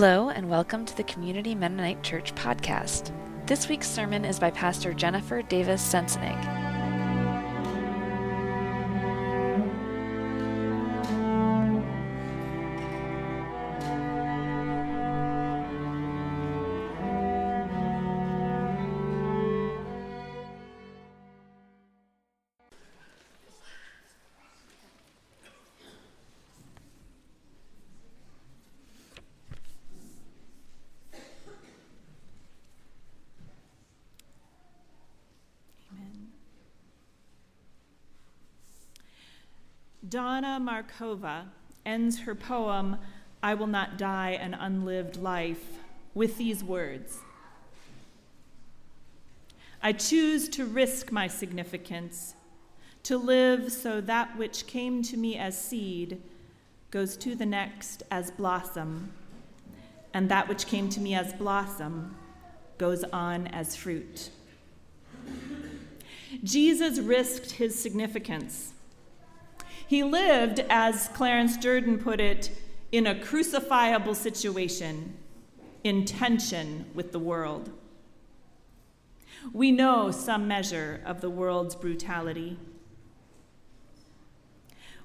Hello, and welcome to the Community Mennonite Church podcast. This week's sermon is by Pastor Jennifer Davis Sensenig. Donna Markova ends her poem, I Will Not Die an Unlived Life, with these words. I choose to risk my significance, to live so that which came to me as seed goes to the next as blossom, and that which came to me as blossom goes on as fruit. Jesus risked his significance. He lived, as Clarence Jordan put it, in a crucifiable situation, in tension with the world. We know some measure of the world's brutality.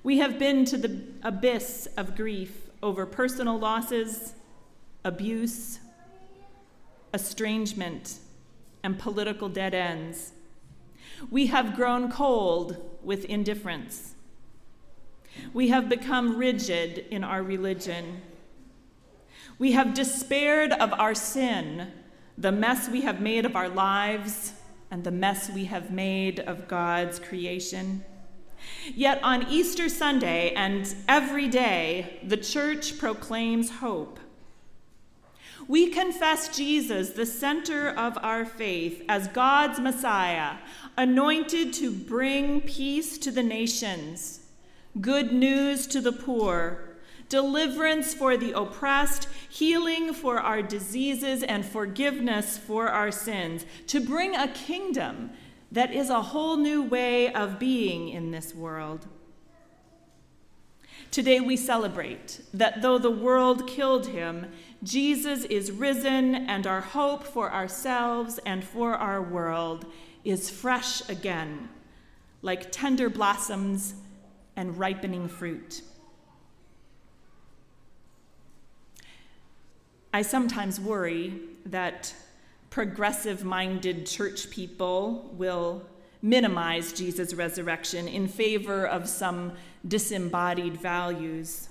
We have been to the abyss of grief over personal losses, abuse, estrangement, and political dead ends. We have grown cold with indifference. We have become rigid in our religion. We have despaired of our sin, the mess we have made of our lives, and the mess we have made of God's creation. Yet on Easter Sunday and every day, the church proclaims hope. We confess Jesus, the center of our faith, as God's Messiah, anointed to bring peace to the nations, good news to the poor, deliverance for the oppressed, healing for our diseases, and forgiveness for our sins, to bring a kingdom that is a whole new way of being in this world. Today we celebrate that though the world killed him, Jesus is risen, and our hope for ourselves and for our world is fresh again, like tender blossoms and ripening fruit. I sometimes worry that progressive-minded church people will minimize Jesus' resurrection in favor of some disembodied values.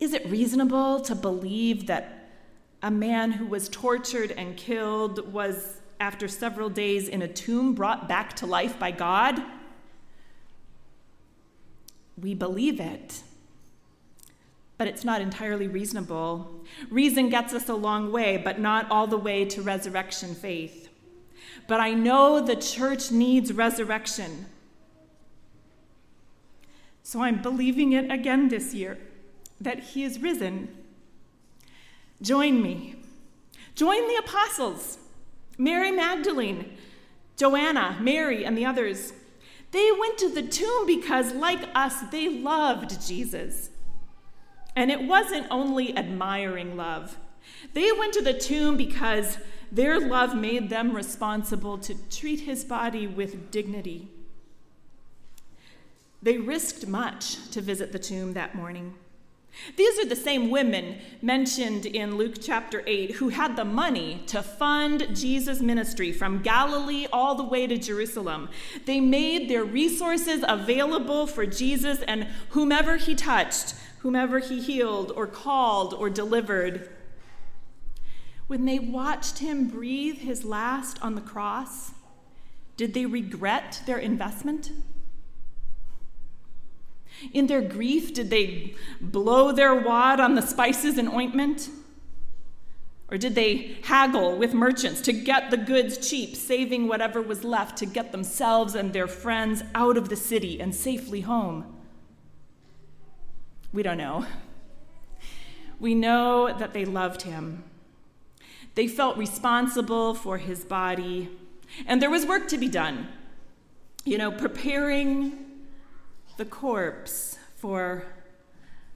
Is it reasonable to believe that a man who was tortured and killed was, after several days in a tomb, brought back to life by God? We believe it, but it's not entirely reasonable. Reason gets us a long way, but not all the way to resurrection faith. But I know the church needs resurrection. So I'm believing it again this year, that he is risen. Join me. Join the apostles, Mary Magdalene, Joanna, Mary, and the others. They went to the tomb because, like us, they loved Jesus. And it wasn't only admiring love. They went to the tomb because their love made them responsible to treat his body with dignity. They risked much to visit the tomb that morning. These are the same women mentioned in Luke chapter 8 who had the money to fund Jesus' ministry from Galilee all the way to Jerusalem. They made their resources available for Jesus and whomever he touched, whomever he healed or called or delivered. When they watched him breathe his last on the cross, did they regret their investment? In their grief, did they blow their wad on the spices and ointment? Or did they haggle with merchants to get the goods cheap, saving whatever was left to get themselves and their friends out of the city and safely home? We don't know. We know that they loved him. They felt responsible for his body, and there was work to be done. Preparing the corpse for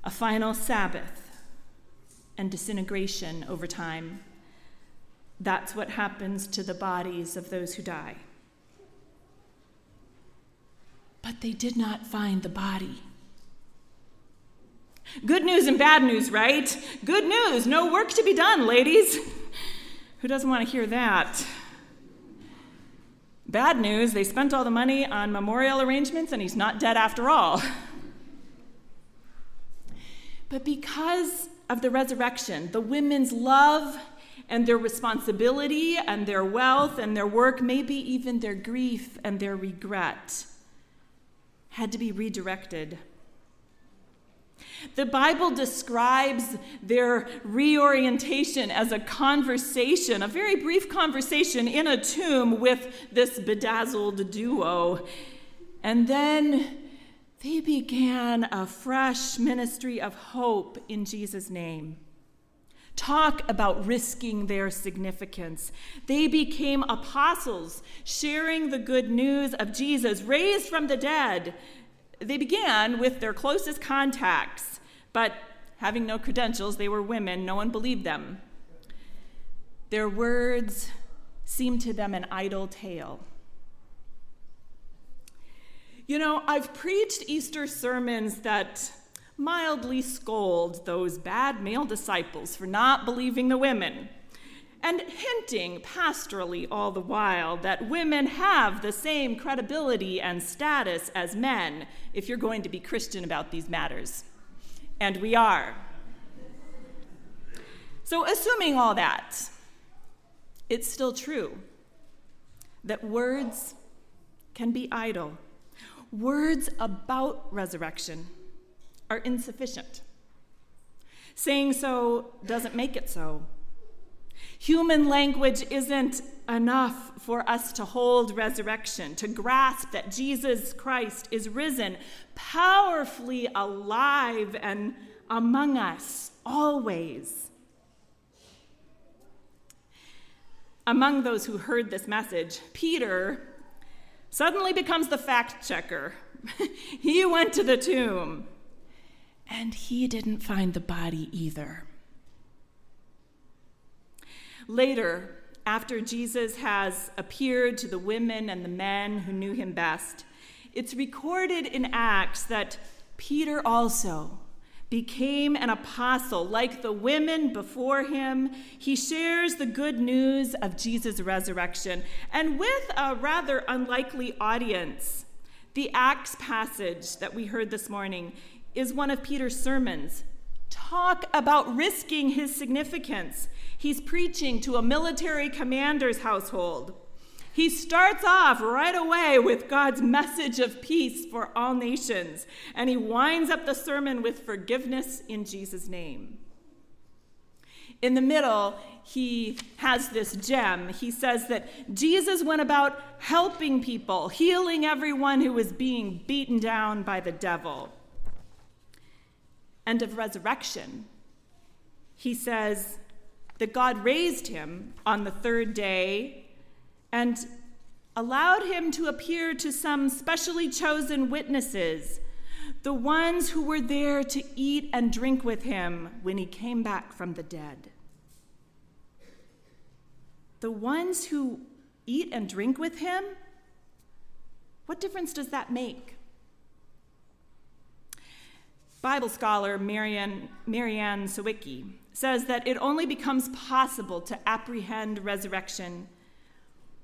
a final Sabbath and disintegration over time. That's what happens to the bodies of those who die. But they did not find the body. Good news and bad news, right? Good news, no work to be done, ladies. Who doesn't want to hear that? Bad news, they spent all the money on memorial arrangements and he's not dead after all. But because of the resurrection, the women's love and their responsibility and their wealth and their work, maybe even their grief and their regret, had to be redirected. The Bible describes their reorientation as a conversation, a very brief conversation in a tomb with this bedazzled duo. And then they began a fresh ministry of hope in Jesus' name. Talk about risking their significance. They became apostles, sharing the good news of Jesus, raised from the dead. They began with their closest contacts, but having no credentials, they were women, no one believed them. Their words seemed to them an idle tale. You know, I've preached Easter sermons that mildly scold those bad male disciples for not believing the women, and hinting pastorally all the while that women have the same credibility and status as men if you're going to be Christian about these matters. And we are. So assuming all that, it's still true that words can be idle. Words about resurrection are insufficient. Saying so doesn't make it so. Human language isn't enough for us to hold resurrection, to grasp that Jesus Christ is risen, powerfully alive and among us always. Among those who heard this message, Peter suddenly becomes the fact checker. He went to the tomb, and he didn't find the body either. Later, after Jesus has appeared to the women and the men who knew him best, it's recorded in Acts that Peter also became an apostle. Like the women before him, he shares the good news of Jesus' resurrection. And with a rather unlikely audience, the Acts passage that we heard this morning is one of Peter's sermons. Talk about risking his significance. He's preaching to a military commander's household. He starts off right away with God's message of peace for all nations, and he winds up the sermon with forgiveness in Jesus' name. In the middle, he has this gem. He says that Jesus went about helping people, healing everyone who was being beaten down by the devil. And of resurrection, he says that God raised him on the third day and allowed him to appear to some specially chosen witnesses, the ones who were there to eat and drink with him when he came back from the dead. The ones who eat and drink with him? What difference does that make? Bible scholar Marianne Sawicki says that it only becomes possible to apprehend resurrection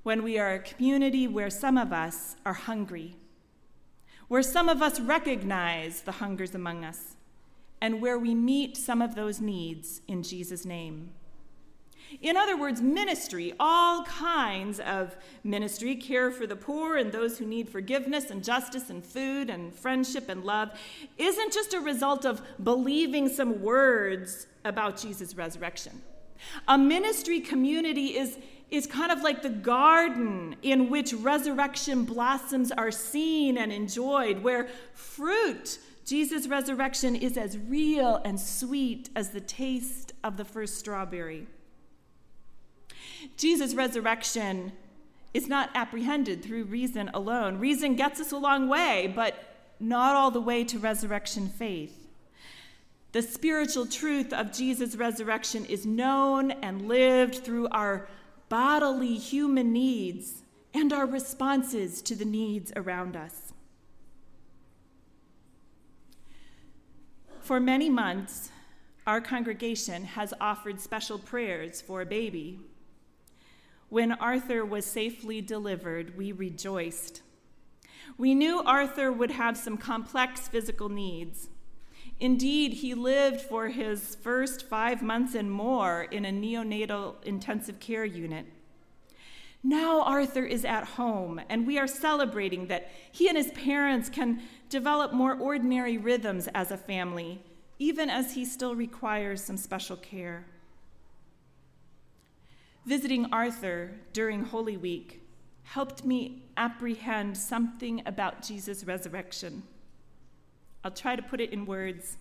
when we are a community where some of us are hungry, where some of us recognize the hungers among us, and where we meet some of those needs in Jesus' name. In other words, ministry, all kinds of ministry, care for the poor and those who need forgiveness and justice and food and friendship and love, isn't just a result of believing some words about Jesus' resurrection. A ministry community is kind of like the garden in which resurrection blossoms are seen and enjoyed, where fruit, Jesus' resurrection, is as real and sweet as the taste of the first strawberry. Jesus' resurrection is not apprehended through reason alone. Reason gets us a long way, but not all the way to resurrection faith. The spiritual truth of Jesus' resurrection is known and lived through our bodily human needs and our responses to the needs around us. For many months, our congregation has offered special prayers for a baby. When Arthur was safely delivered, we rejoiced. We knew Arthur would have some complex physical needs. Indeed, he lived for his first 5 months and more in a neonatal intensive care unit. Now Arthur is at home, and we are celebrating that he and his parents can develop more ordinary rhythms as a family, even as he still requires some special care. Visiting Arthur during Holy Week helped me apprehend something about Jesus' resurrection. I'll try to put it in words.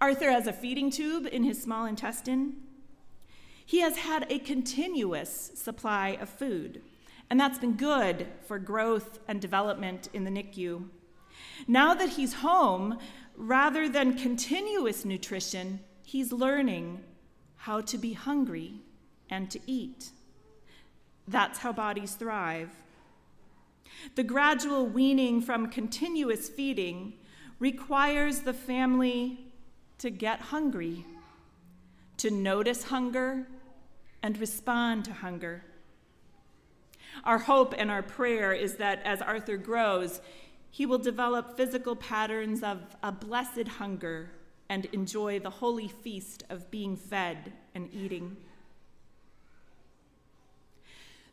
Arthur has a feeding tube in his small intestine. He has had a continuous supply of food, and that's been good for growth and development in the NICU. Now that he's home, rather than continuous nutrition, he's learning how to be hungry and to eat. That's how bodies thrive. The gradual weaning from continuous feeding requires the family to get hungry, to notice hunger, and respond to hunger. Our hope and our prayer is that as Arthur grows, he will develop physical patterns of a blessed hunger and enjoy the holy feast of being fed and eating.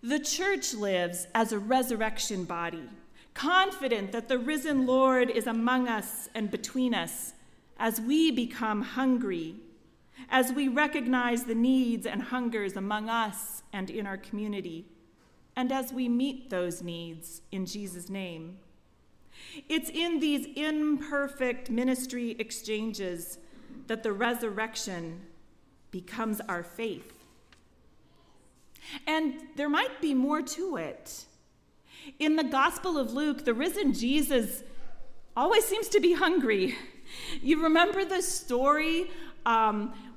The church lives as a resurrection body, confident that the risen Lord is among us and between us as we become hungry, as we recognize the needs and hungers among us and in our community, and as we meet those needs in Jesus' name. It's in these imperfect ministry exchanges that the resurrection becomes our faith. And there might be more to it. In the Gospel of Luke, the risen Jesus always seems to be hungry. You remember the story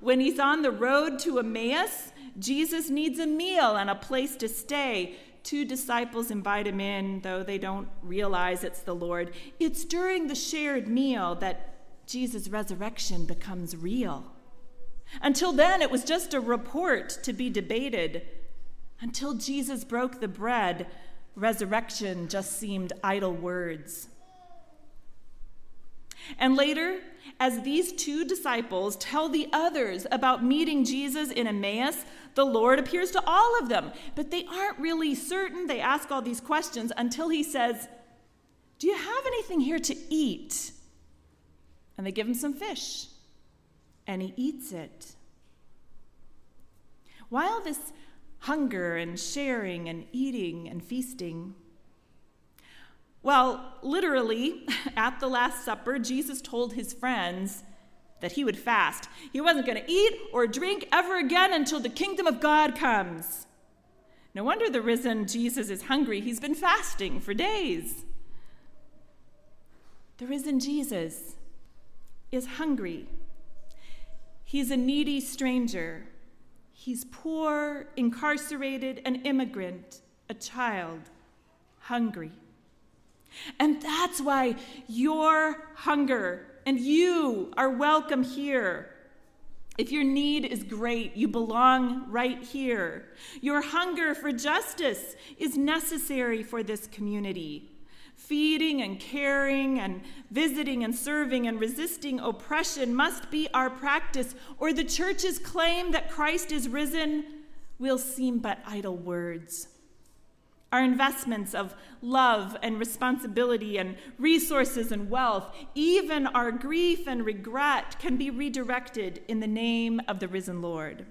when he's on the road to Emmaus? Jesus needs a meal and a place to stay. Two disciples invite him in, though they don't realize it's the Lord. It's during the shared meal that Jesus' resurrection becomes real. Until then, it was just a report to be debated. Until Jesus broke the bread, resurrection just seemed idle words. And later, as these two disciples tell the others about meeting Jesus in Emmaus, the Lord appears to all of them, but they aren't really certain. They ask all these questions until he says, "Do you have anything here to eat?" And they give him some fish, and he eats it. While this hunger and sharing and eating and feasting. Well, literally, at the Last Supper, Jesus told his friends that he would fast. He wasn't going to eat or drink ever again until the kingdom of God comes. No wonder the risen Jesus is hungry. He's been fasting for days. The risen Jesus is hungry. He's a needy stranger. He's poor, incarcerated, an immigrant, a child, hungry. And that's why your hunger and you are welcome here. If your need is great, you belong right here. Your hunger for justice is necessary for this community. Feeding and caring and visiting and serving and resisting oppression must be our practice, or the church's claim that Christ is risen will seem but idle words. Our investments of love and responsibility and resources and wealth, even our grief and regret, can be redirected in the name of the risen Lord.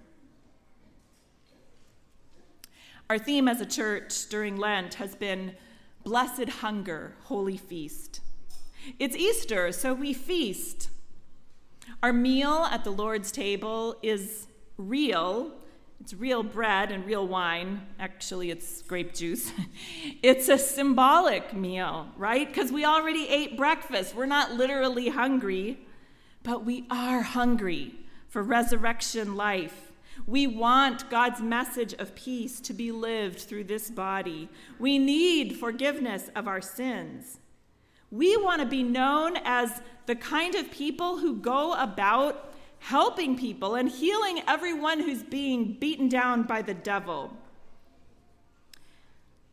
Our theme as a church during Lent has been Blessed Hunger, Holy Feast. It's Easter, so we feast. Our meal at the Lord's table is real. It's real bread and real wine. Actually, it's grape juice. It's a symbolic meal, right? Because we already ate breakfast. We're not literally hungry. But we are hungry for resurrection life. We want God's message of peace to be lived through this body. We need forgiveness of our sins. We want to be known as the kind of people who go about helping people and healing everyone who's being beaten down by the devil.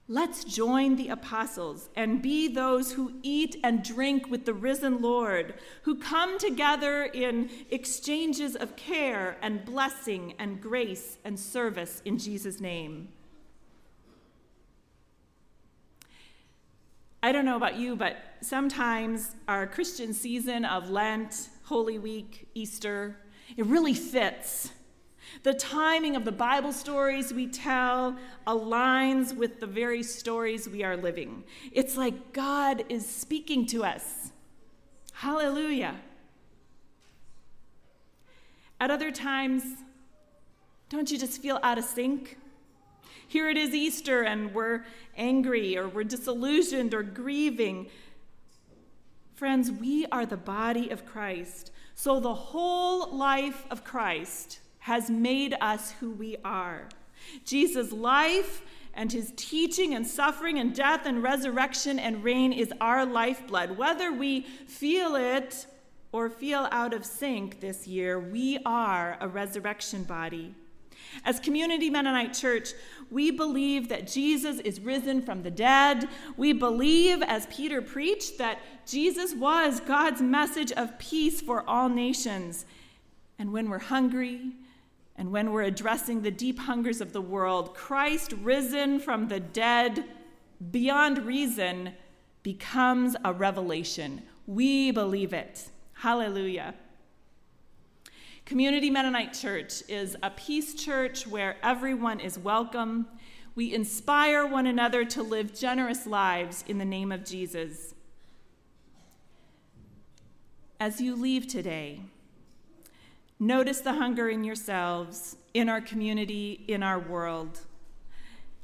Let's join the apostles and be those who eat and drink with the risen Lord, who come together in exchanges of care and blessing and grace and service in Jesus' name. I don't know about you, but sometimes our Christian season of Lent, Holy Week, Easter, it really fits. The timing of the Bible stories we tell aligns with the very stories we are living. It's like God is speaking to us. Hallelujah. At other times, don't you just feel out of sync? Here it is Easter, and we're angry, or we're disillusioned, or grieving. Friends, we are the body of Christ. So the whole life of Christ has made us who we are. Jesus' life and his teaching and suffering and death and resurrection and reign is our lifeblood. Whether we feel it or feel out of sync this year, we are a resurrection body. As Community Mennonite Church, we believe that Jesus is risen from the dead. We believe, as Peter preached, that Jesus was God's message of peace for all nations. And when we're hungry, and when we're addressing the deep hungers of the world, Christ risen from the dead beyond reason becomes a revelation. We believe it. Hallelujah. Community Mennonite Church is a peace church where everyone is welcome. We inspire one another to live generous lives in the name of Jesus. As you leave today, notice the hunger in yourselves, in our community, in our world.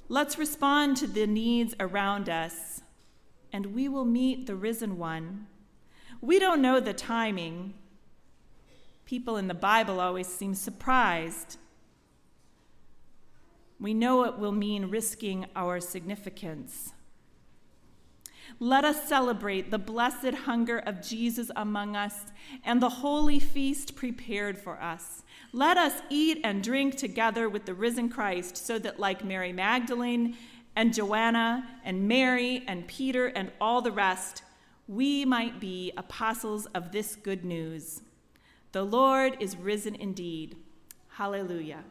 Let's respond to the needs around us, and we will meet the risen one. We don't know the timing. People in the Bible always seem surprised. We know it will mean risking our significance. Let us celebrate the blessed hunger of Jesus among us and the holy feast prepared for us. Let us eat and drink together with the risen Christ so that, like Mary Magdalene and Joanna and Mary and Peter and all the rest, we might be apostles of this good news. The Lord is risen indeed. Hallelujah.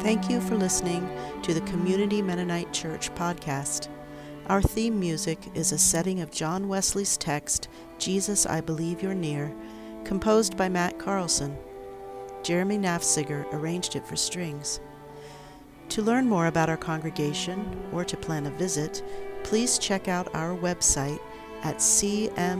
Thank you for listening to the Community Mennonite Church podcast. Our theme music is a setting of John Wesley's text, Jesus, I Believe You're Near, composed by Matt Carlson. Jeremy Nafziger arranged it for strings. To learn more about our congregation or to plan a visit, please check out our website at cmcva.org.